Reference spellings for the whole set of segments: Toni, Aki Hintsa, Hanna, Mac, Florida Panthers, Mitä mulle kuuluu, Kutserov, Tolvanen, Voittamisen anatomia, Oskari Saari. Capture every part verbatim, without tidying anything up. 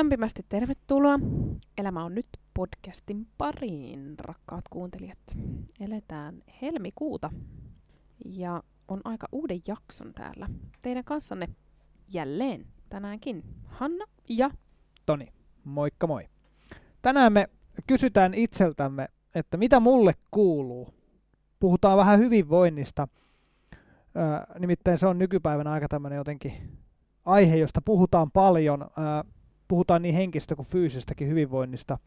lämpimästi tervetuloa Elämä on nyt -podcastin pariin, rakkaat kuuntelijat. Eletään helmikuuta ja on aika uuden jakson täällä teidän kanssanne jälleen tänäänkin. Hanna ja Toni, moikka moi. Tänään me kysytään itseltämme, että mitä mulle kuuluu. Puhutaan vähän hyvinvoinnista. Ö, nimittäin se on nykypäivänä aika tämmöinen jotenkin aihe, josta puhutaan paljon. Ö, puhutaan niin henkistä kuin fyysistäkin hyvinvoinnista.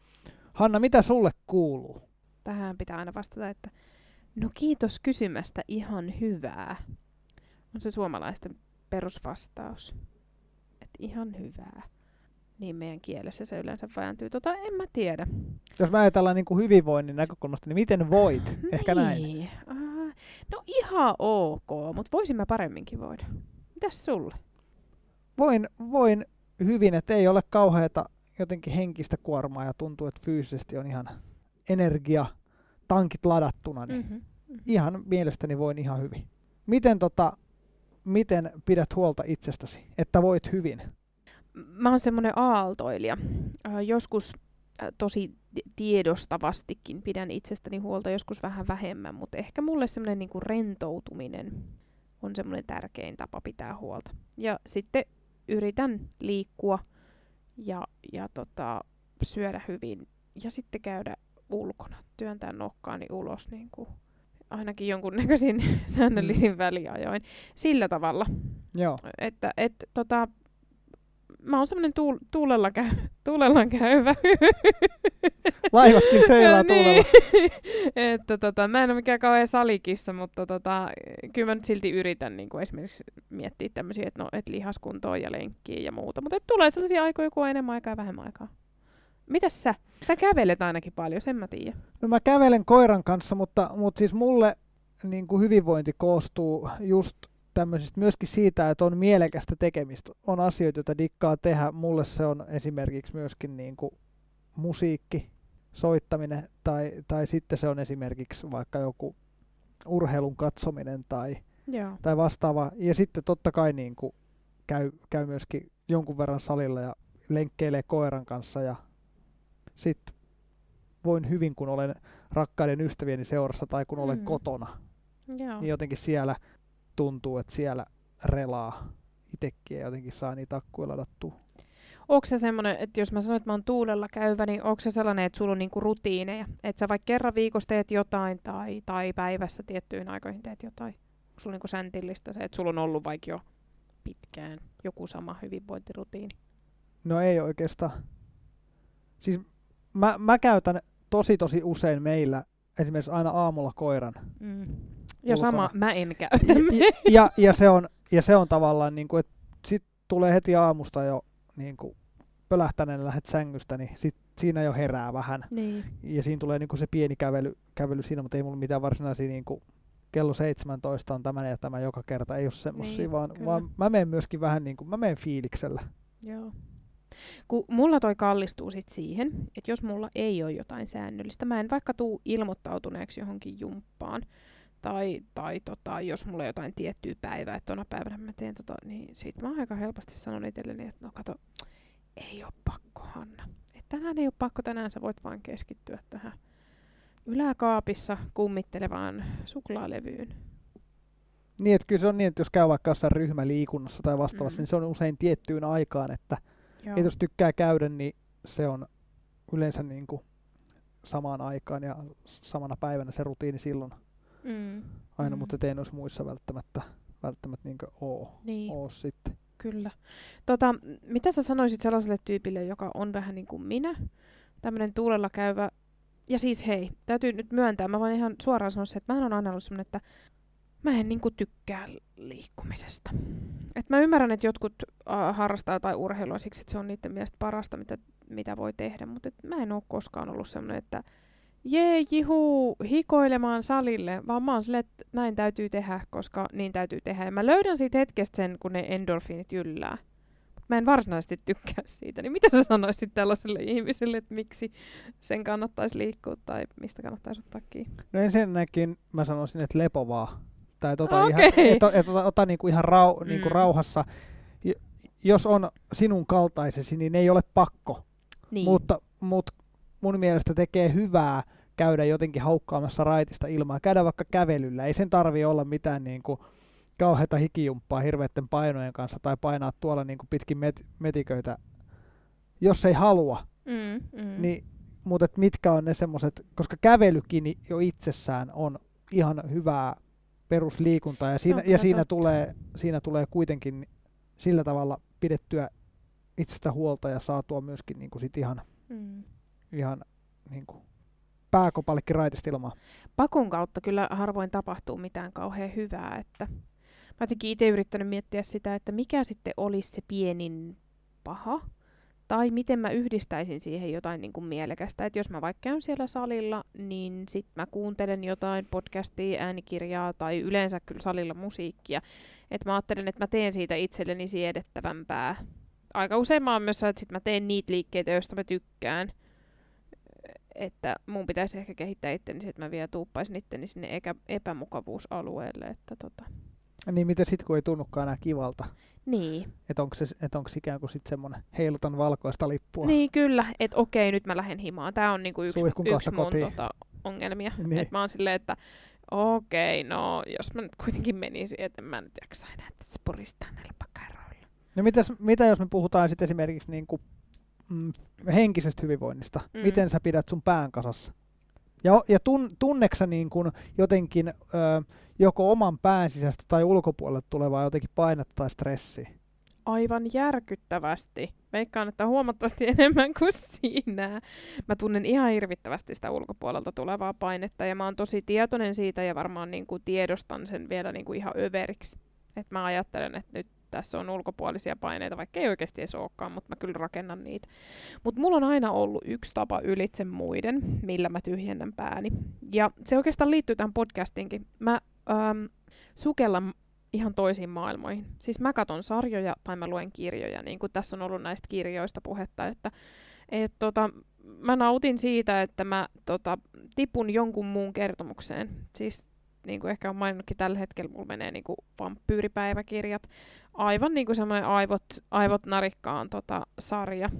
Hanna, mitä sulle kuuluu? Tähän pitää aina vastata, että no kiitos kysymästä, ihan hyvää. On se suomalaisten perusvastaus. Että ihan hyvää. Niin meidän kielessä se yleensä vääntyy. Tota en mä tiedä. Jos mä ajatellaan niin kuin hyvinvoinnin näkökulmasta, niin miten voit? Äh, Ehkä niin. Näin. Äh, no ihan ok, mutta voisin mä paremminkin voida. Mitäs sulle? Voin, voin hyvin, että ei ole kauheata jotenkin henkistä kuormaa ja tuntuu, että fyysisesti on ihan energia, tankit ladattuna. Niin mm-hmm, mm-hmm. Ihan mielestäni voin ihan hyvin. Miten, tota, miten pidät huolta itsestäsi, että voit hyvin? Mä oon semmoinen aaltoilija. Joskus tosi tiedostavastikin pidän itsestäni huolta, joskus vähän vähemmän, mutta ehkä mulle semmoinen niinku rentoutuminen on semmoinen tärkein tapa pitää huolta. Ja sitten yritän liikkua ja, ja tota, syödä hyvin ja sitten käydä ulkona, työntää nokkaani ulos niin kuin ainakin jonkunnäköisin säännöllisin väliajoin. Sillä tavalla, joo. Että et, tota... Mä oon semmonen tuul- tuulella, käy- tuulella käyvä. Laivatkin seilaa no niin. Tuulella. Että tota, mä en ole mikään kauhean salikissa, mutta tota, kyllä mä nyt silti yritän niin kuin esimerkiksi miettiä tämmöisiä, että no, et lihaskuntoa ja lenkkiä ja muuta. Mutta tulee sellaisia aikoja, kun on enemmän aikaa ja vähemmän aikaa. Mitäs sä? Sä kävelet ainakin paljon, sen mä tiedän. No mä kävelen koiran kanssa, mutta, mutta siis mulle niin kuin hyvinvointi koostuu just tämmöisistä myöskin siitä, että on mielekästä tekemistä. On asioita, joita dikkaa tehdä. Mulle se on esimerkiksi myöskin niin kuin musiikki, soittaminen, tai, tai sitten se on esimerkiksi vaikka joku urheilun katsominen tai, tai vastaava. Ja sitten totta kai niin kuin käy, käy myöskin jonkun verran salilla ja lenkkeilee koiran kanssa. Ja sitten voin hyvin, kun olen rakkaiden ystävieni seurassa tai kun olen mm. kotona. Joo. Niin jotenkin siellä tuntuu, että siellä relaa itsekin ja jotenkin saa niitä akkuja ladattua. Onko se semmoinen, että jos mä sanon, että mä oon tuulella käyvä, niin onko se sellainen, että sulla on niinku rutiineja? Että sä vaikka kerran viikossa teet jotain tai, tai päivässä tiettyihin aikoihin teet jotain? Onko sulla niinku säntillistä se, että sulla on ollut vaikka jo pitkään joku sama hyvinvointirutiini? No ei oikeastaan. Siis mä, mä käytän tosi tosi usein meillä esimerkiksi aina aamulla koiran. Mm. Ja sama, mä en käytä. Ja, ja, ja, se, on, ja se on tavallaan, niin kuin, että sit tulee heti aamusta jo niin kuin pölähtäneen lähdet sängystä, niin sit siinä jo herää vähän. Niin. Ja siinä tulee niin kuin se pieni kävely, kävely siinä, mutta ei mulla mitään varsinaisia, niin kuin, kello seitsemäntoista on tämä ja tämä joka kerta, ei ole semmosia, niin, vaan, vaan mä menen myöskin vähän niin kuin, mä menen fiiliksellä. Joo. Kun mulla toi kallistuu sit siihen, että jos mulla ei ole jotain säännöllistä, mä en vaikka tuu ilmoittautuneeksi johonkin jumppaan, Tai, tai tota, jos mulla on jotain tiettyä päivää, että tuona päivänä mä teen tota, niin sit mä aika helposti sanon itselleni, että no kato, ei oo pakko, Hanna. Et tänään ei oo pakko, tänään sä voit vaan keskittyä tähän yläkaapissa kummittelevaan suklaalevyyn. Niin, että kyllä se on niin, että jos käy vaikka jossain ryhmäliikunnassa tai vastaavassa, mm. niin se on usein tiettyyn aikaan, että et jos tykkää käydä, niin se on yleensä niin kuin samaan aikaan ja samana päivänä se rutiini silloin. Mm. Aina, mm. mutta tein noissa muissa välttämättä, välttämättä niinkö oo, niin. oo sitten. Kyllä. Tota, mitä sä sanoisit sellaiselle tyypille, joka on vähän niin kuin minä, tämmönen tuulella käyvä, ja siis hei, täytyy nyt myöntää, mä voin ihan suoraan sanoa se, että mä oon aina ollut semmonen, että mä en niin kuin tykkää liikkumisesta. Et mä ymmärrän, että jotkut äh, harrastaa tai urheilua siksi, että se on niiden mielestä parasta, mitä, mitä voi tehdä, mutta et mä en oo koskaan ollut semmonen, että jee, jihuu, hikoilemaan salille, vaan mä oon silleen, että näin täytyy tehdä, koska niin täytyy tehdä. Ja mä löydän siitä hetkestä sen, kun ne endorfiinit yllää. Mä en varsinaisesti tykkää siitä. Niin mitä sä sanoisit tällaiselle ihmiselle, että miksi sen kannattaisi liikkua tai mistä kannattaisi ottaa kiinni? No ensinnäkin mä sanoisin, että lepo vaan. Tai tota okay. ihan, et, et, et, ota, ota niinku ihan rau, mm. niinku rauhassa. jos on sinun kaltaisesi, niin ei ole pakko. Niin. Mutta, mutta mun mielestä tekee hyvää käydä jotenkin haukkaamassa raitista ilmaa, käydä vaikka kävelyllä. Ei sen tarvitse olla mitään niin kuin kauheata hikijumppaa hirveiden painojen kanssa tai painaa tuolla niin kuin pitkin met- metiköitä, jos ei halua. Mm, mm. Niin, mutta mitkä on ne semmoiset, koska kävelykin jo itsessään on ihan hyvää perusliikuntaa ja, siinä, ja siinä, tulee, siinä tulee kuitenkin sillä tavalla pidettyä itsestä huolta ja saatua myöskin niin kuin sit ihan, mm. ihan niin kuin pääkopallekin raitista ilmaa. Pakon kautta kyllä harvoin tapahtuu mitään kauhean hyvää. Että mä jotenkin itse yrittänyt miettiä sitä, että mikä sitten olisi se pienin paha. Tai miten mä yhdistäisin siihen jotain niin kuin mielekästä. Että jos mä vaikka käyn siellä salilla, niin sit mä kuuntelen jotain podcastia, äänikirjaa tai yleensä kyllä salilla musiikkia. Että mä ajattelen, että mä teen siitä itselleni siedettävämpää. Aika usein mä oon myös, että sit mä teen niitä liikkeitä, joista mä tykkään. Että mun pitäisi ehkä kehittää itteni, että mä vielä tuuppaisin itteni sinne epämukavuusalueelle. Että tota. Niin, miten sit kun ei tunnukaan enää kivalta? Niin. Että onko se, et onko ikään kuin sit semmonen heilutan valkoista lippua? Niin kyllä, että okei, nyt mä lähden himaan. Tää on niinku yksi, yksi mun tota, ongelmia. Niin. Et mä oon silleen, että okei, no jos mä nyt kuitenkin menisin, että mä nyt jaksa enää, että se poristaa näillä pakkaeroilla. No mitäs, mitä jos me puhutaan sit esimerkiksi niinku mm, henkisestä hyvinvoinnista? Mm. Miten sä pidät sun pään kasassa? Ja, ja tun, tunneksä niin kun jotenkin öö, joko oman pään sisästä tai ulkopuolelle tulevaa jotenkin painetta tai stressiä? Aivan järkyttävästi. Veikkaan, että huomattavasti enemmän kuin sinä. Mä tunnen ihan hirvittävästi sitä ulkopuolelta tulevaa painetta ja mä oon tosi tietoinen siitä ja varmaan niin kuin tiedostan sen vielä niin kuin ihan överiksi. Et mä ajattelen, että nyt tässä on ulkopuolisia paineita, vaikka ei oikeasti edes olekaan, mutta mä kyllä rakennan niitä. Mutta mulla on aina ollut yksi tapa ylitse muiden, millä mä tyhjennän pääni. Ja se oikeastaan liittyy tähän podcastinkin. Mä äm, sukellan ihan toisiin maailmoihin. Siis mä katson sarjoja tai mä luen kirjoja, niin kuin tässä on ollut näistä kirjoista puhetta, että et, tota, mä nautin siitä, että mä tota, tipun jonkun muun kertomukseen. Siis niin kuin ehkä on maininnutkin, tällä hetkellä mulla menee niin kuin vampyyripäiväkirjat. Aivan niin kuin semmoinen aivot, aivot narikkaan tota, sarja.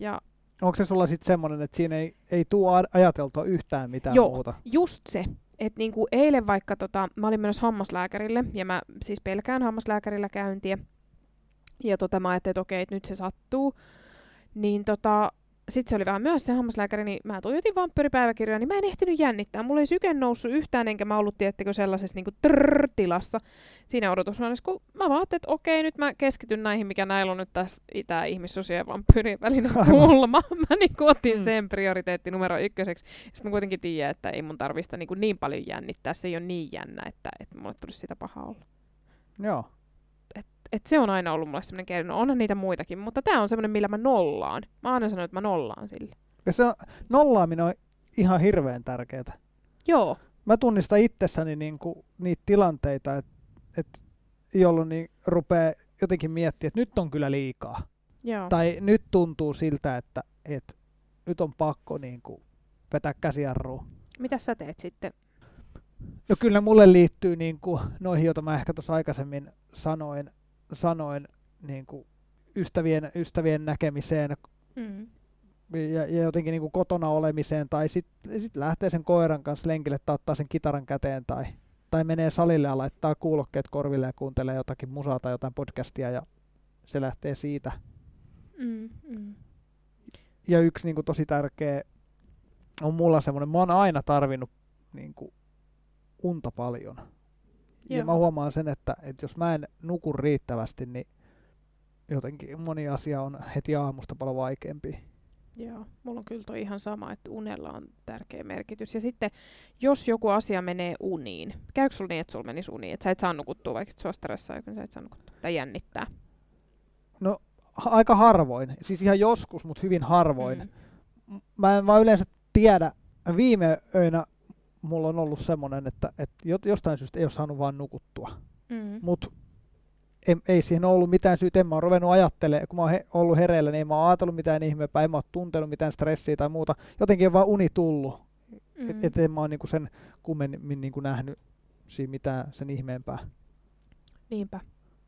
Ja onko se sulla sitten semmoinen, että siinä ei, ei tule ajateltua yhtään mitään joo, muuta? Joo, just se. Että niin kuin eilen vaikka tota, mä olin menossa hammaslääkärille, ja mä siis pelkään hammaslääkärillä käyntiä. Ja tota, mä ajattelin, että okei, että nyt se sattuu. Niin tota... Sitten se oli vähän myös se hammaslääkäri, niin mä tuijotin vampyyripäiväkirjaa, niin mä en ehtinyt jännittää. Mulla ei syke noussut yhtään, enkä mä ollut, tiettikö, sellaisessa niin kuin trrr-tilassa siinä odotushuoneessa, kun mä vaan ajattelin, että okei, nyt mä keskityn näihin, mikä näillä on nyt tässä itä- ihmissusia ja vampyyrin välinen kulma. Mä niin kuin otin sen prioriteetti numero ykköseksi. Sitten mä kuitenkin tiedän, että ei mun tarvista niin, niin paljon jännittää, se ei ole niin jännä, että, että mulle tulisi sitä pahaa olla. Joo. Että se on aina ollut mulle semmoinen keino. No onhan niitä muitakin, mutta tää on semmoinen, millä mä nollaan. Mä aina sanon, että mä nollaan sille. Ja se on, nollaaminen on ihan hirveän tärkeää. Joo. Mä tunnistan itsessäni niinku niitä tilanteita, et, et, jolloin niin rupeaa jotenkin miettimään, että nyt on kyllä liikaa. Joo. Tai nyt tuntuu siltä, että et, nyt on pakko niinku vetää käsijarruun. Mitäs sä teet sitten? No kyllä mulle liittyy niinku noihin, joita mä ehkä tuossa aikaisemmin sanoin, sanoin niin kuin ystävien, ystävien näkemiseen mm. ja, ja jotenkin niin kuin kotona olemiseen, tai sitten sit lähtee sen koiran kanssa lenkille tai ottaa sen kitaran käteen, tai, tai menee salille ja laittaa kuulokkeet korville ja kuuntelee jotakin musaa tai jotain podcastia, ja se lähtee siitä. Mm, mm. Ja yksi niin kuin tosi tärkeä on mulla semmoinen, mä oon aina tarvinnut niin kuin unta paljon. Ja joo. Mä huomaan sen, että, että jos mä en nuku riittävästi, niin jotenkin moni asia on heti aamusta paljon vaikeampi. Joo, mulla on kyllä toi ihan sama, että unella on tärkeä merkitys. Ja sitten, jos joku asia menee uniin, käykö sulla niin, että sulla menisi uniin? Että sä et saa nukuttua, vaikka sua stressaa, kun sä et saa nukuttua, tai jännittää? No, ha- aika harvoin. Siis ihan joskus, mutta hyvin harvoin. Mm. Mä en vaan yleensä tiedä. Viime öinä mulla on ollut semmoinen, että, että jostain syystä ei ole saanut vaan nukuttua. Mm. Mutta ei siihen ollut mitään syytä. En mä oon ruvennut ajattelemaan, kun mä oon he, ollut hereillä, niin en mä oon ajatellut mitään ihmeempää, en mä oon tuntenut mitään stressiä tai muuta. Jotenkin on vaan uni tullut. Mm. Et, et en mä oon niinku sen kummemmin niinku nähnyt siinä mitään sen ihmeempää. Niinpä.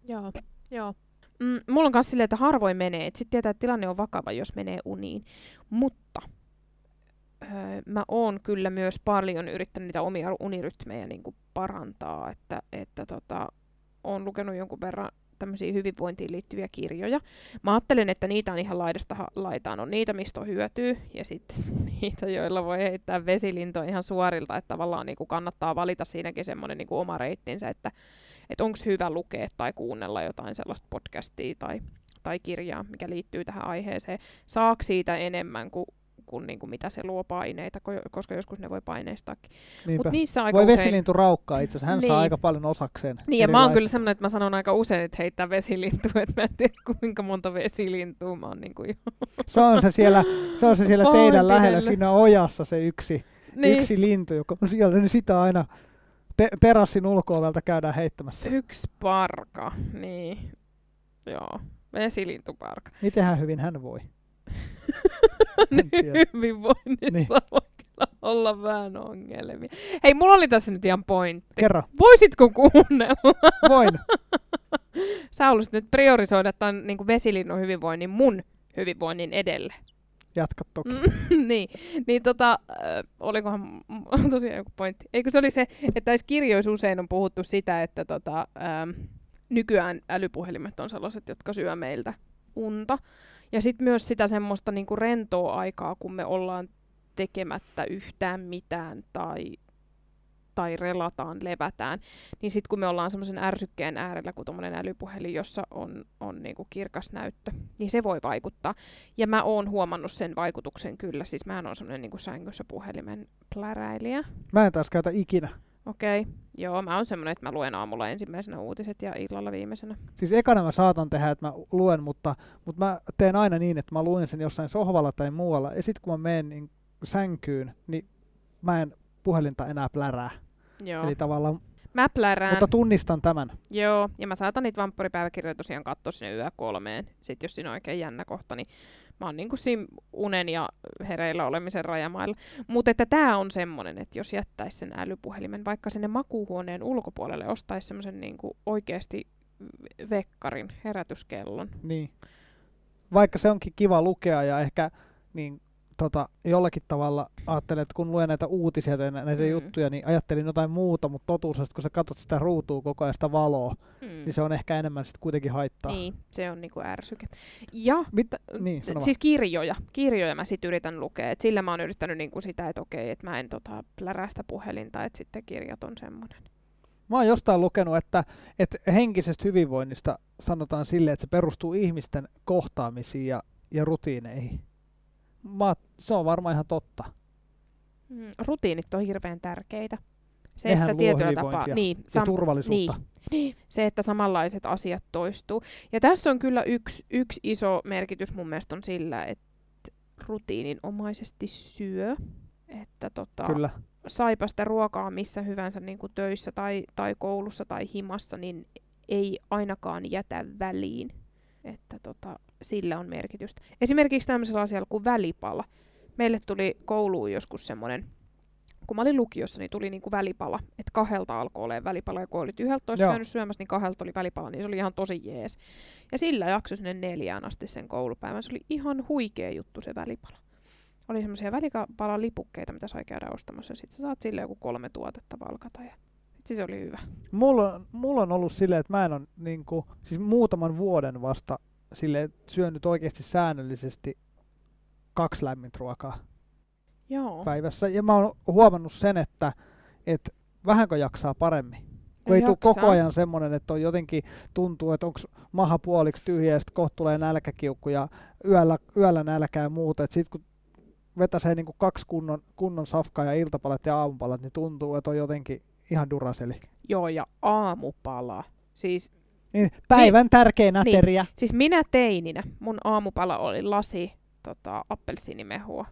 Joo. Joo. Mm, mulla on myös silleen, että harvoin menee. Sitten tietää, että tilanne on vakava, jos menee uniin. Mutta öö, mä oon kyllä myös paljon yrittänyt niitä omia unirytmejä niin kuin parantaa. Että, että tota, oon lukenut jonkun verran tämmöisiä hyvinvointiin liittyviä kirjoja. Mä ajattelen, että niitä on ihan laidasta laitaan. On niitä, mistä on hyötyä, ja sitten niitä, joilla voi heittää vesilintoa ihan suorilta, että tavallaan niin kuin kannattaa valita siinäkin semmoinen niin kuin oma reittinsä, että et onko hyvä lukea tai kuunnella jotain sellaista podcastia tai, tai kirjaa, mikä liittyy tähän aiheeseen. Saako siitä enemmän kuin kun niinku mitä se luo paineita, koska joskus ne voi paineistaakin. Mut niissä aika voi usein... vesilintu raukkaa itse asiassa, hän niin. saa aika paljon osakseen. Niin, ja mä oon kyllä semmoinen, että mä sanon aika usein, että heittää vesilintua, että mä en tiedä kuinka monta vesilintua mä oon niinku jo. Se on se siellä, se on se siellä teidän lähellä, siinä ojassa se yksi, niin. yksi lintu, joka on siellä, niin sitä aina te- terassin ulko-ovelta käydään heittämässä. Yksi parka, niin. Joo, vesilintuparka. Mitenhän hyvin hän voi? Ne hyvinvoinnissa niin. voi kyllä olla vähän ongelmia. Hei, mulla oli tässä nyt ihan pointti. Kerro. Voisitko kuunnella? Voin. Sä haluaisit nyt priorisoida tämän niin kuin vesilinnun hyvinvoinnin mun hyvinvoinnin edelle. Jatka toki. niin, niin tota, äh, olikohan tosiaan joku pointti. Eikö se oli se, että tässä kirjoissa usein on puhuttu sitä, että tota, ähm, nykyään älypuhelimet on sellaiset, jotka syö meiltä unta. Ja sitten myös sitä semmoista niinku rentoa aikaa, kun me ollaan tekemättä yhtään mitään tai, tai relataan, levätään. Niin sitten kun me ollaan semmoisen ärsykkeen äärellä, kun tommoinen älypuhelin, jossa on, on niinku kirkas näyttö, niin se voi vaikuttaa. Ja mä oon huomannut sen vaikutuksen kyllä. Siis mähän oon semmoinen niinku sängyssä puhelimen pläräilijä. Mä en taas käytä ikinä. Okei, okay. Joo, mä oon semmoinen, että mä luen aamulla ensimmäisenä uutiset ja illalla viimeisenä. Siis ekana mä saatan tehdä, että mä luen, mutta, mutta mä teen aina niin, että mä luen sen jossain sohvalla tai muualla. Ja sit kun mä menen niin sänkyyn, niin mä en puhelinta enää plärää. Joo. Eli tavallaan... Mä plärään. Mutta tunnistan tämän. Joo, ja mä saatan niitä vampparipäiväkirjoja tosiaan katsoa sinne yö kolmeen. Sitten jos siinä on oikein jännä kohta, niin mä oon niinku siinä unen ja hereillä olemisen rajamailla. Mutta että tää on semmonen, että jos jättäisi sen älypuhelimen vaikka sinne makuuhuoneen ulkopuolelle, ostaisi semmosen niinku oikeesti vekkarin, herätyskellon. Niin. Vaikka se onkin kiva lukea ja ehkä niin tota, jollakin tavalla ajattelin, että kun luen näitä uutisia tai näitä mm. juttuja, niin ajattelin jotain muuta, mutta totuus on, että kun sä katsot sitä ruutua koko ajan sitä valoa, mm. niin se on ehkä enemmän sitten kuitenkin haittaa. Niin, se on niinku ärsyke. Ja Mit, niin, siis kirjoja. Kirjoja mä sitten yritän lukea. Et sillä mä oon yrittänyt niinku sitä, että okei, että mä en tota plärästä puhelinta, että sitten kirjat on semmoinen. Mä oon jostain lukenut, että, että henkisestä hyvinvoinnista sanotaan silleen, että se perustuu ihmisten kohtaamisiin ja, ja rutiineihin. Mä, se on varmaan ihan totta. Mm, rutiinit on hirveän tärkeitä. Se, Nehän että tietyllä tapaa, niin, sam- ja turvallisuutta. Niin, niin, se, että samanlaiset asiat toistuu. Ja tässä on kyllä yksi, yksi iso merkitys mun mielestä on sillä, että rutiininomaisesti syö. Että tota, kyllä. Saipa sitä ruokaa missä hyvänsä niin kuin töissä tai, tai koulussa tai himassa, niin ei ainakaan jätä väliin. Että tota, sillä on merkitystä. Esimerkiksi tämmöisellä asialla kuin välipala. Meille tuli kouluun joskus semmoinen, kun mä olin lukiossa, niin tuli niinku välipala. Että kahdelta alkoi olemaan välipala. Ja kun olit yhdeltätoista käynyt syömässä, niin kahdelta oli välipala. Niin se oli ihan tosi jees. Ja sillä jaksoi sinne neljään asti sen koulupäivän. Se oli ihan huikea juttu se välipala. Oli semmoisia välipalalipukkeita, mitä sai käydä ostamassa. Sitten sä saat sille joku kolme tuotetta valkata. Ja sitten se oli hyvä. Mulla, mulla on ollut silleen, että mä en ole niinku, siis muutaman vuoden vasta sille syönyt oikeasti säännöllisesti kaksi lämmintä ruokaa Joo. päivässä. Ja mä oon huomannut sen, että et vähänkö jaksaa paremmin. Kun no ei jaksaa. Tule koko ajan semmoinen, että on jotenkin tuntuu, että onko maha puoliksi tyhjä ja sitten kohta tulee nälkäkiukku ja yöllä, yöllä nälkä ja muuta. Sitten kun vetäsee niinku kaksi kunnon, kunnon safkaa ja iltapalat ja aamupalat, niin tuntuu, että on jotenkin ihan duraseli. Joo, ja aamupala. Siis... Niin, päivän niin, tärkein ateria. Niin. Siis minä teininä, mun aamupala oli lasi tota, appelsiinimehua.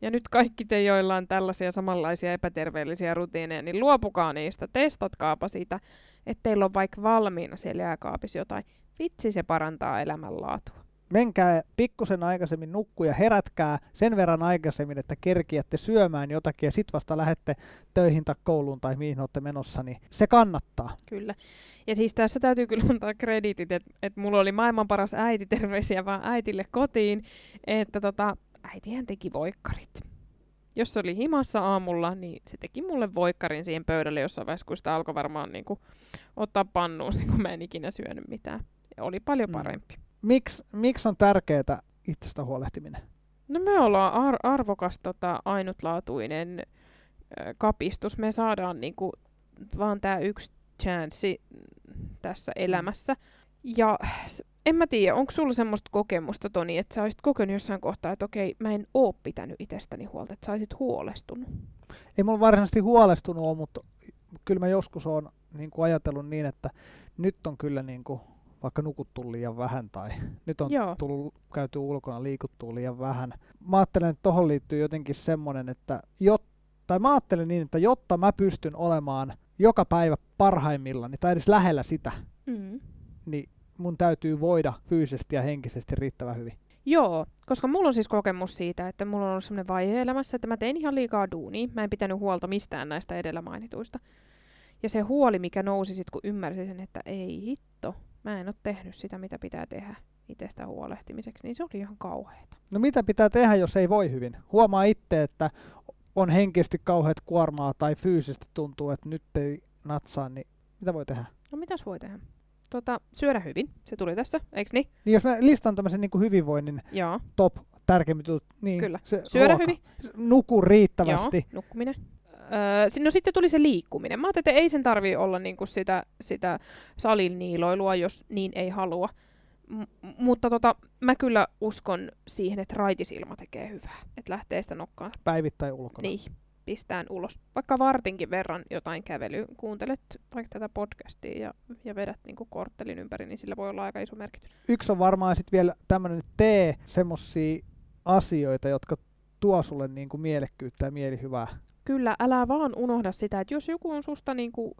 Ja nyt kaikki te, joilla on tällaisia samanlaisia epäterveellisiä rutiineja, niin luopukaa niistä, testatkaapa sitä, että teillä on vaikka valmiina siellä jääkaapissa jotain. Vitsi, se parantaa elämänlaatua. menkää pikkusen aikaisemmin nukkua ja herätkää sen verran aikaisemmin, että kerkiätte syömään jotakin ja sitten vasta lähdette töihin tai kouluun tai mihin olette menossa, niin se kannattaa. Kyllä. Ja siis tässä täytyy kyllä antaa krediitit, että et mulla oli maailman paras äiti, terveisiä vaan äitille kotiin, että tota, äitihän teki voikkarit. Jos se oli himassa aamulla, niin se teki mulle voikkarin siihen pöydälle jossain vaiheessa, kun sitä alkoi varmaan niin kuin ottaa pannuun se, kun mä en ikinä syönyt mitään. Ja oli paljon parempi. Mm. Miks, miksi on tärkeää itsestä huolehtiminen? No me ollaan ar- arvokas tota, ainutlaatuinen ö, kapistus. Me saadaan niinku, vaan tämä yksi chanssi tässä elämässä. Ja en mä tiedä, onko sulla semmoista kokemusta, Toni, että sä olisit kokenut jossain kohtaa, että okei, mä en oo pitänyt itsestäni huolta, että sä olisit huolestunut? Ei mulla varsinaisesti huolestunut ole, mutta kyllä mä joskus oon niinku, ajatellut niin, että nyt on kyllä niinku vaikka nukuttu liian vähän tai nyt on Joo. tullut käyty ulkona, liikuttuu liian vähän. Mä ajattelen, että tohon liittyy jotenkin semmoinen, että jot, tai mä ajattelen niin, että jotta mä pystyn olemaan joka päivä parhaimmillani tai edes lähellä sitä, mm. niin mun täytyy voida fyysisesti ja henkisesti riittävän hyvin. Joo, koska mulla on siis kokemus siitä, että mulla on ollut semmoinen vaihe elämässä, että mä tein ihan liikaa duunia. Mä en pitänyt huolta mistään näistä edellä mainituista. Ja se huoli, mikä nousi sit, kun ymmärsin sen, että ei hitto. Mä en ole tehnyt sitä, mitä pitää tehdä itsestä huolehtimiseksi, niin se oli ihan kauheeta. No mitä pitää tehdä, jos ei voi hyvin? Huomaa itse, että on henkisesti kauheat kuormaa tai fyysisesti tuntuu, että nyt ei natsaa, niin mitä voi tehdä? No mitäs voi tehdä? Tota, syödä hyvin, se tuli tässä, eikö niin? Niin jos mä listan tämmöisen niin kuin hyvinvoinnin Joo. top tärkeimmät jutut, niin Kyllä. Se syödä ruoka. Hyvin. Nuku riittävästi. Joo, nukkuminen. No sitten tuli se liikkuminen. Mä ajattelin, että ei sen tarvii olla niinku sitä, sitä salin niiloilua, jos niin ei halua. M- mutta tota, mä kyllä uskon siihen, että raitisilma tekee hyvää. Että lähtee sitä nokkaan. Päivittäin ulkona. Niin, pistään ulos. Vaikka vartinkin verran jotain kävelyä. Kuuntelet vaikka tätä podcastia ja, ja vedät niinku korttelin ympäri, niin sillä voi olla aika iso merkitys. Yksi on varmaan sitten vielä tämmöinen tee semmosia asioita, jotka tuo sulle niinku mielekkyyttä ja mielihyvää. Kyllä, älä vaan unohda sitä, että jos joku on susta niinku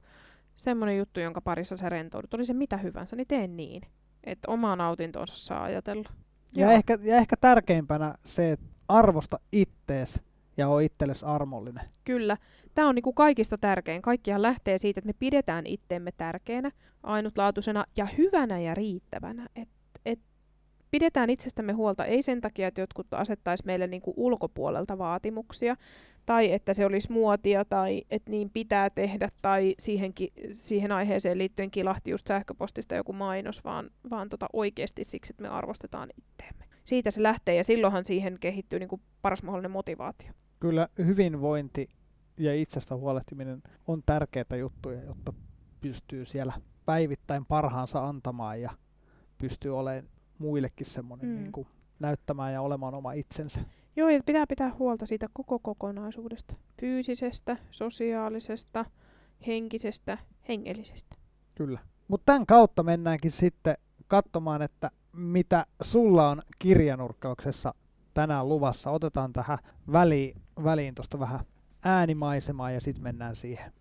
semmoinen juttu, jonka parissa sä rentoudut, oli se mitä hyvänsä, niin tee niin, että omaa nautintoonsa saa ajatella. Ja ehkä, ja ehkä tärkeimpänä se, että arvosta ittees ja ole itsellesi armollinen. Kyllä, tämä on niinku kaikista tärkein. Kaikkihan lähtee siitä, että me pidetään itteemme tärkeänä, ainutlaatuisena ja hyvänä ja riittävänä. Et, et pidetään itsestämme huolta ei sen takia, että jotkut asettaisi meille niinku ulkopuolelta vaatimuksia, tai että se olisi muotia, tai että niin pitää tehdä, tai siihenkin, siihen aiheeseen liittyen kilahti just sähköpostista joku mainos, vaan, vaan tota oikeasti siksi, että me arvostetaan itteemme. Siitä se lähtee, ja silloinhan siihen kehittyy niin kuin paras mahdollinen motivaatio. Kyllä hyvinvointi ja itsestä huolehtiminen on tärkeitä juttuja, jotta pystyy siellä päivittäin parhaansa antamaan, ja pystyy olemaan muillekin semmoinen mm. niin kuin näyttämään ja olemaan oma itsensä. Joo, ja pitää pitää huolta siitä koko kokonaisuudesta. Fyysisestä, sosiaalisesta, henkisestä, hengellisestä. Kyllä. Mutta tämän kautta mennäänkin sitten katsomaan, että mitä sulla on kirjanurkkauksessa tänään luvassa. Otetaan tähän väliin, väliin tuosta vähän äänimaisemaa ja sitten mennään siihen.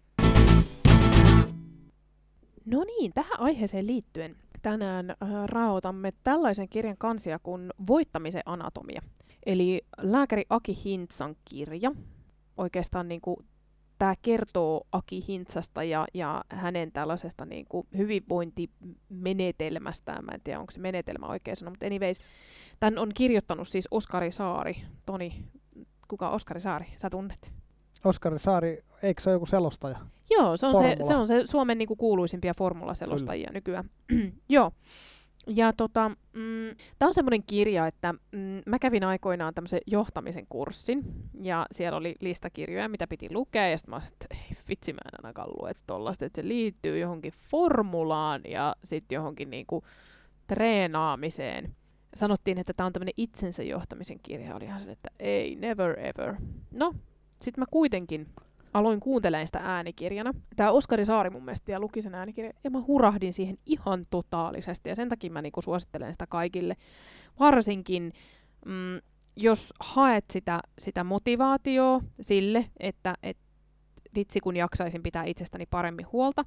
No niin, tähän aiheeseen liittyen tänään raotamme tällaisen kirjan kansia kuin Voittamisen anatomia. Eli lääkäri Aki Hintsan kirja. Oikeastaan niin kuin, tämä kertoo Aki Hintsasta ja, ja hänen tällaisesta niin kuin, hyvinvointimenetelmästään. Mä en tiedä, onko se menetelmä oikein sana, mutta anyways. Tämän on kirjoittanut siis Oskari Saari. Toni, kuka on Oskari Saari? Sä tunnet. Oskari Saari, eikö se ole joku selostaja? Joo, se on, se, se, on se Suomen niin kuin, kuuluisimpia formulaselostajia Kyllä. nykyään. Joo. Ja tota, mm, tämä on semmoinen kirja, että mm, mä kävin aikoinaan tämmöisen johtamisen kurssin, ja siellä oli listakirjoja, mitä piti lukea, ja sitten mä olisin, että ei vitsi, mä en ainakaan lue tollaista, että se liittyy johonkin formulaan ja sitten johonkin niinku treenaamiseen. Sanottiin, että tämä on tämmöinen itsensä johtamisen kirja, oli ihan se, että ei, never ever. No, sitten mä kuitenkin aloin kuuntelemaan sitä äänikirjana. Tämä Oskari Saari mun mielestä ja luki sen äänikirjan, ja mä hurahdin siihen ihan totaalisesti, ja sen takia mä niinku suosittelen sitä kaikille. Varsinkin, mm, jos haet sitä, sitä motivaatiota sille, että et, vitsi kun jaksaisin pitää itsestäni paremmin huolta.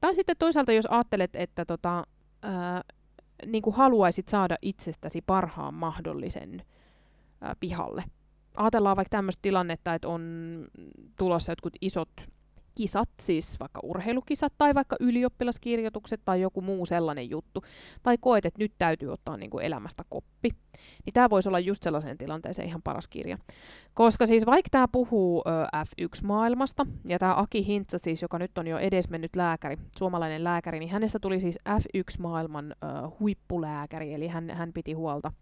Tai sitten toisaalta, jos ajattelet, että tota, ää, niin kuin haluaisit saada itsestäsi parhaan mahdollisen ää, pihalle. Ajatellaan vaikka tämmöistä tilannetta, että on tulossa jotkut isot kisat, siis vaikka urheilukisat tai vaikka ylioppilaskirjoitukset tai joku muu sellainen juttu, tai koet, että nyt täytyy ottaa niin kuin elämästä koppi, niin tämä voisi olla just sellaiseen tilanteeseen ihan paras kirja. Koska siis vaikka tämä puhuu äf yksi maailmasta, ja tämä Aki Hintsa siis, joka nyt on jo edesmennyt lääkäri, suomalainen lääkäri, niin hänestä tuli siis äf yksi maailman ö, huippulääkäri, eli hän, hän piti huolta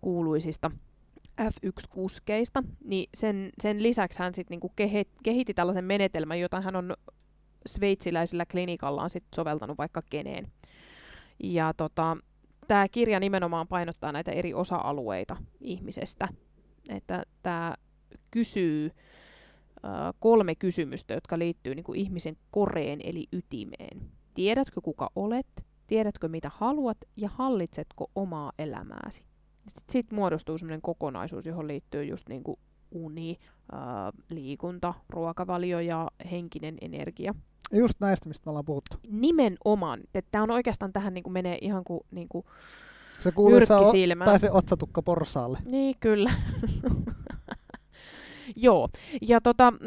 kuuluisista äf yksi kuskeista, niin sen, sen lisäksi hän sitten niinku kehitti tällaisen menetelmän, jota hän on sveitsiläisellä klinikallaan sit soveltanut vaikka keneen. Ja tota, tämä kirja nimenomaan painottaa näitä eri osa-alueita ihmisestä. Että tämä kysyy ö, kolme kysymystä, jotka liittyy niinku ihmisen koreen eli ytimeen. Tiedätkö kuka olet, tiedätkö mitä haluat ja hallitsetko omaa elämääsi? Sitten muodostuu semmoinen kokonaisuus, johon liittyy just niin kuin uni, ää, liikunta, ruokavalio ja henkinen energia. Just näistä, mistä me ollaan puhuttu. Nimenomaan. Tämä on oikeastaan tähän niin kuin menee ihan kuin, niin kuin se nyrkkisilmään. O- tai se otsatukka porsaalle. Niin, kyllä. Joo. Ja tota, mm,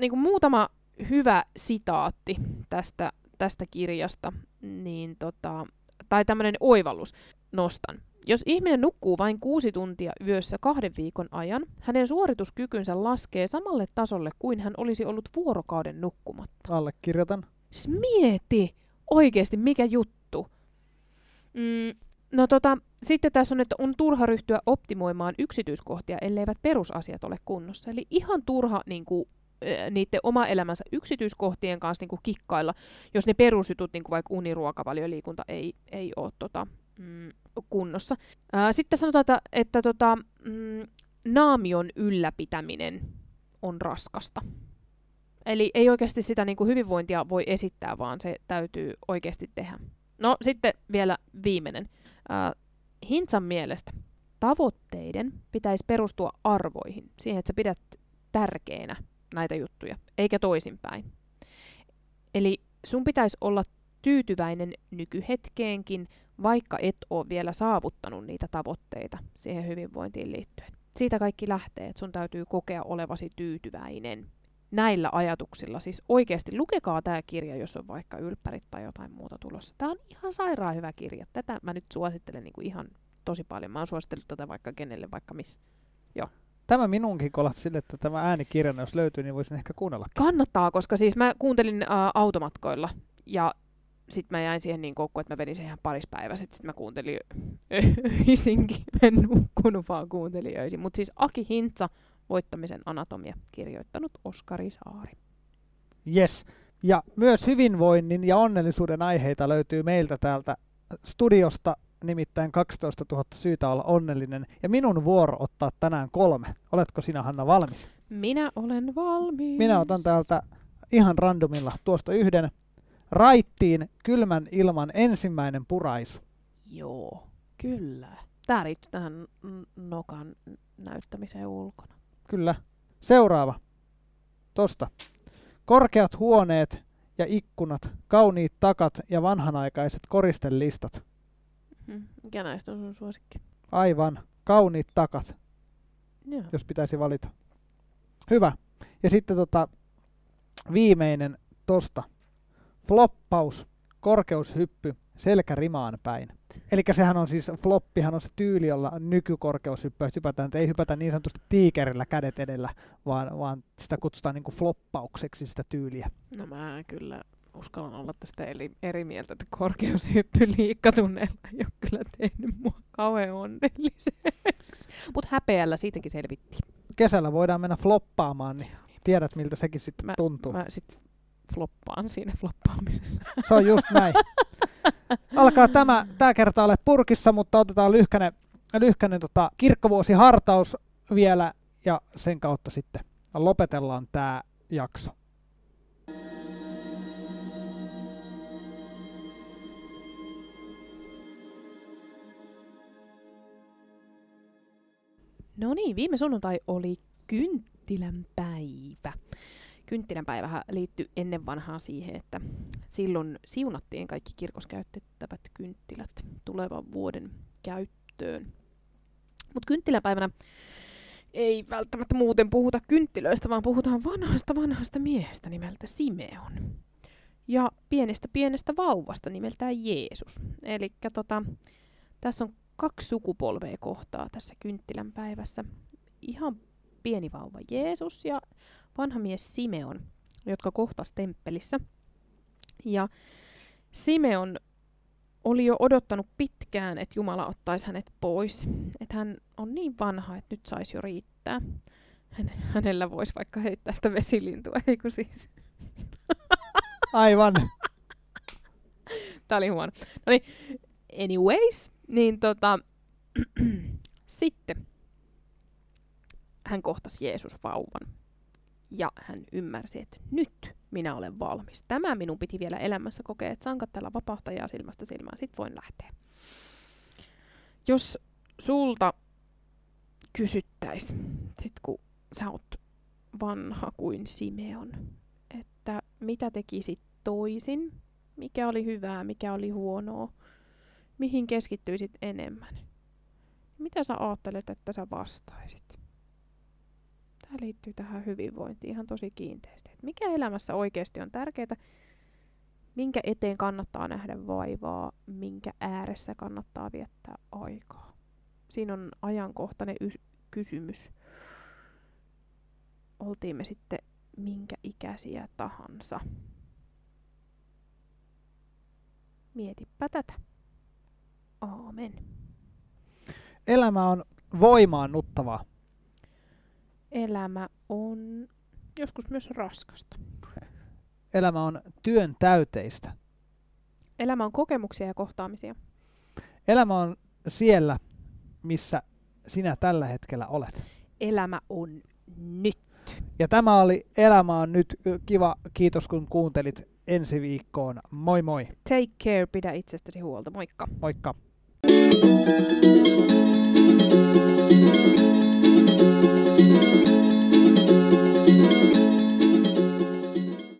niin kuin muutama hyvä sitaatti tästä, tästä kirjasta, niin tota, tai tämmöinen oivallus nostan. Jos ihminen nukkuu vain kuusi tuntia yössä kahden viikon ajan, hänen suorituskykynsä laskee samalle tasolle kuin hän olisi ollut vuorokauden nukkumatta. Allekirjoitan. Siis mieti oikeasti, mikä juttu. Mm, no tota, sitten tässä on, että on turha ryhtyä optimoimaan yksityiskohtia, elleivät perusasiat ole kunnossa. Eli ihan turha niin kuin, niiden oma elämänsä yksityiskohtien kanssa niin kuin kikkailla, jos ne perusjutut, niin kuin vaikka uniruokavalio, liikunta, ei, ei ole tota, mm, kunnossa. Ää, sitten sanotaan, että, että tota, mm, naamion ylläpitäminen on raskasta. Eli ei oikeasti sitä niin kuin hyvinvointia voi esittää, vaan se täytyy oikeasti tehdä. No sitten vielä viimeinen. Ää, Hintsan mielestä tavoitteiden pitäisi perustua arvoihin, siihen, että sä pidät tärkeänä näitä juttuja, eikä toisinpäin. Eli sun pitäisi olla tyytyväinen nykyhetkeenkin, vaikka et ole vielä saavuttanut niitä tavoitteita siihen hyvinvointiin liittyen. Siitä kaikki lähtee, että sun täytyy kokea olevasi tyytyväinen. Näillä ajatuksilla siis oikeasti lukekaa tämä kirja, jos on vaikka ylppärit tai jotain muuta tulossa. Tämä on ihan sairaan hyvä kirja. Tätä mä nyt suosittelen niin kuin ihan tosi paljon. Mä oon suositellut tätä vaikka kenelle, vaikka missä. Joo. Tämä minunkin kolahti sille, että tämä äänikirja, jos löytyy, niin voisin ehkä kuunnella. Kannattaa, koska siis mä kuuntelin äh, automatkoilla ja sitten mä jäin siihen niin koukkuun, että mä vedin sen ihan parissa päivässä. Sitten mä kuuntelin öisinkin. Mä en nukkunut, vaan kuuntelin öisin. Mutta siis Aki Hintsa, Voittamisen anatomia, kirjoittanut Oskari Saari. Yes. Ja myös hyvinvoinnin ja onnellisuuden aiheita löytyy meiltä täältä studiosta, nimittäin kaksitoista tuhatta syytä olla onnellinen. Ja minun vuoro ottaa tänään kolme. Oletko sinä, Hanna, valmis? Minä olen valmis. Minä otan täältä ihan randomilla tuosta yhden. Raittiin kylmän ilman ensimmäinen puraisu. Joo, kyllä. Tämä riittyy tähän nokan näyttämiseen ulkona. Kyllä. Seuraava. Tosta. Korkeat huoneet ja ikkunat, kauniit takat ja vanhanaikaiset koristelistat. Mikä näistä on sun suosikki? Aivan. Kauniit takat, joo, jos pitäisi valita. Hyvä. Ja sitten tota, viimeinen tosta. Floppaus, korkeushyppy, selkärimaan päin. Eli sehän on siis, floppihan on se tyyli, jolla nykykorkeushyppyä hypätään. Ei hypätä niin sanotusti tiikerillä kädet edellä, vaan, vaan sitä kutsutaan niin kuin floppaukseksi sitä tyyliä. No mä kyllä uskallan olla tästä eri mieltä, että korkeushyppy liikkatunneilla ei ole kyllä tehnyt mua kauhean onnelliseksi. Mutta häpeällä siitäkin selvittiin. Kesällä voidaan mennä floppaamaan, niin tiedät miltä sekin sitten mä, tuntuu. Mä sit floppaan siinä floppaamisessa. Se on just näin. Alkaa tämä, tämä kertaa ole purkissa, mutta otetaan lyhkäinen, lyhkäinen tota kirkkovuosihartaus vielä ja sen kautta sitten lopetellaan tämä jakso. No niin, viime sunnuntai oli kynttilän päivä. Kynttilän päivähän liittyy ennen vanhaa siihen, että Silloin siunattiin kaikki kirkossa käytettävät kynttilät tulevan vuoden käyttöön. Mutta kynttiläpäivänä ei välttämättä muuten puhuta kynttilöistä, vaan puhutaan vanhasta vanhasta miehestä nimeltä Simeon. Ja pienestä pienestä vauvasta nimeltään Jeesus. Eli tota, tässä on kaksi sukupolvea kohtaa tässä kynttilän päivässä. Ihan pieni vauva Jeesus ja vanha mies Simeon, jotka kohtas temppelissä. Ja Simeon oli jo odottanut pitkään, että Jumala ottaisi hänet pois. Että hän on niin vanha, että nyt saisi jo riittää. Hänellä voisi vaikka heittää sitä vesilintua, eikö siis? Aivan. Tää oli huono. No niin, anyways, niin tota, sitten hän kohtasi Jeesus vauvan. Ja hän ymmärsi, että nyt minä olen valmis. Tämä minun piti vielä elämässä kokea, että sankat tällä vapahtajaa silmästä silmään, sit voin lähteä. Jos sulta kysyttäis, sit kun sä oot vanha kuin Simeon, että mitä tekisit toisin, mikä oli hyvää, mikä oli huonoa, mihin keskittyisit enemmän, mitä sä ajattelet, että sä vastaisit? Tämä liittyy tähän hyvinvointiin ihan tosi kiinteästi. Et mikä elämässä oikeasti on tärkeää, minkä eteen kannattaa nähdä vaivaa, minkä ääressä kannattaa viettää aikaa. Siinä on ajankohtainen y- kysymys. Oltiin me sitten minkä ikäisiä tahansa. Mietipä tätä. Aamen. Elämä on voimaannuttavaa. Elämä on joskus myös raskasta. Elämä on työn täyteistä. Elämä on kokemuksia ja kohtaamisia. Elämä on siellä, missä sinä tällä hetkellä olet. Elämä on nyt. Ja tämä oli Elämä on nyt. Kiva, kiitos kun kuuntelit. Ensi viikkoon. Moi moi. Take care, pidä itsestäsi huolta. Moikka. Moikka. Thank you.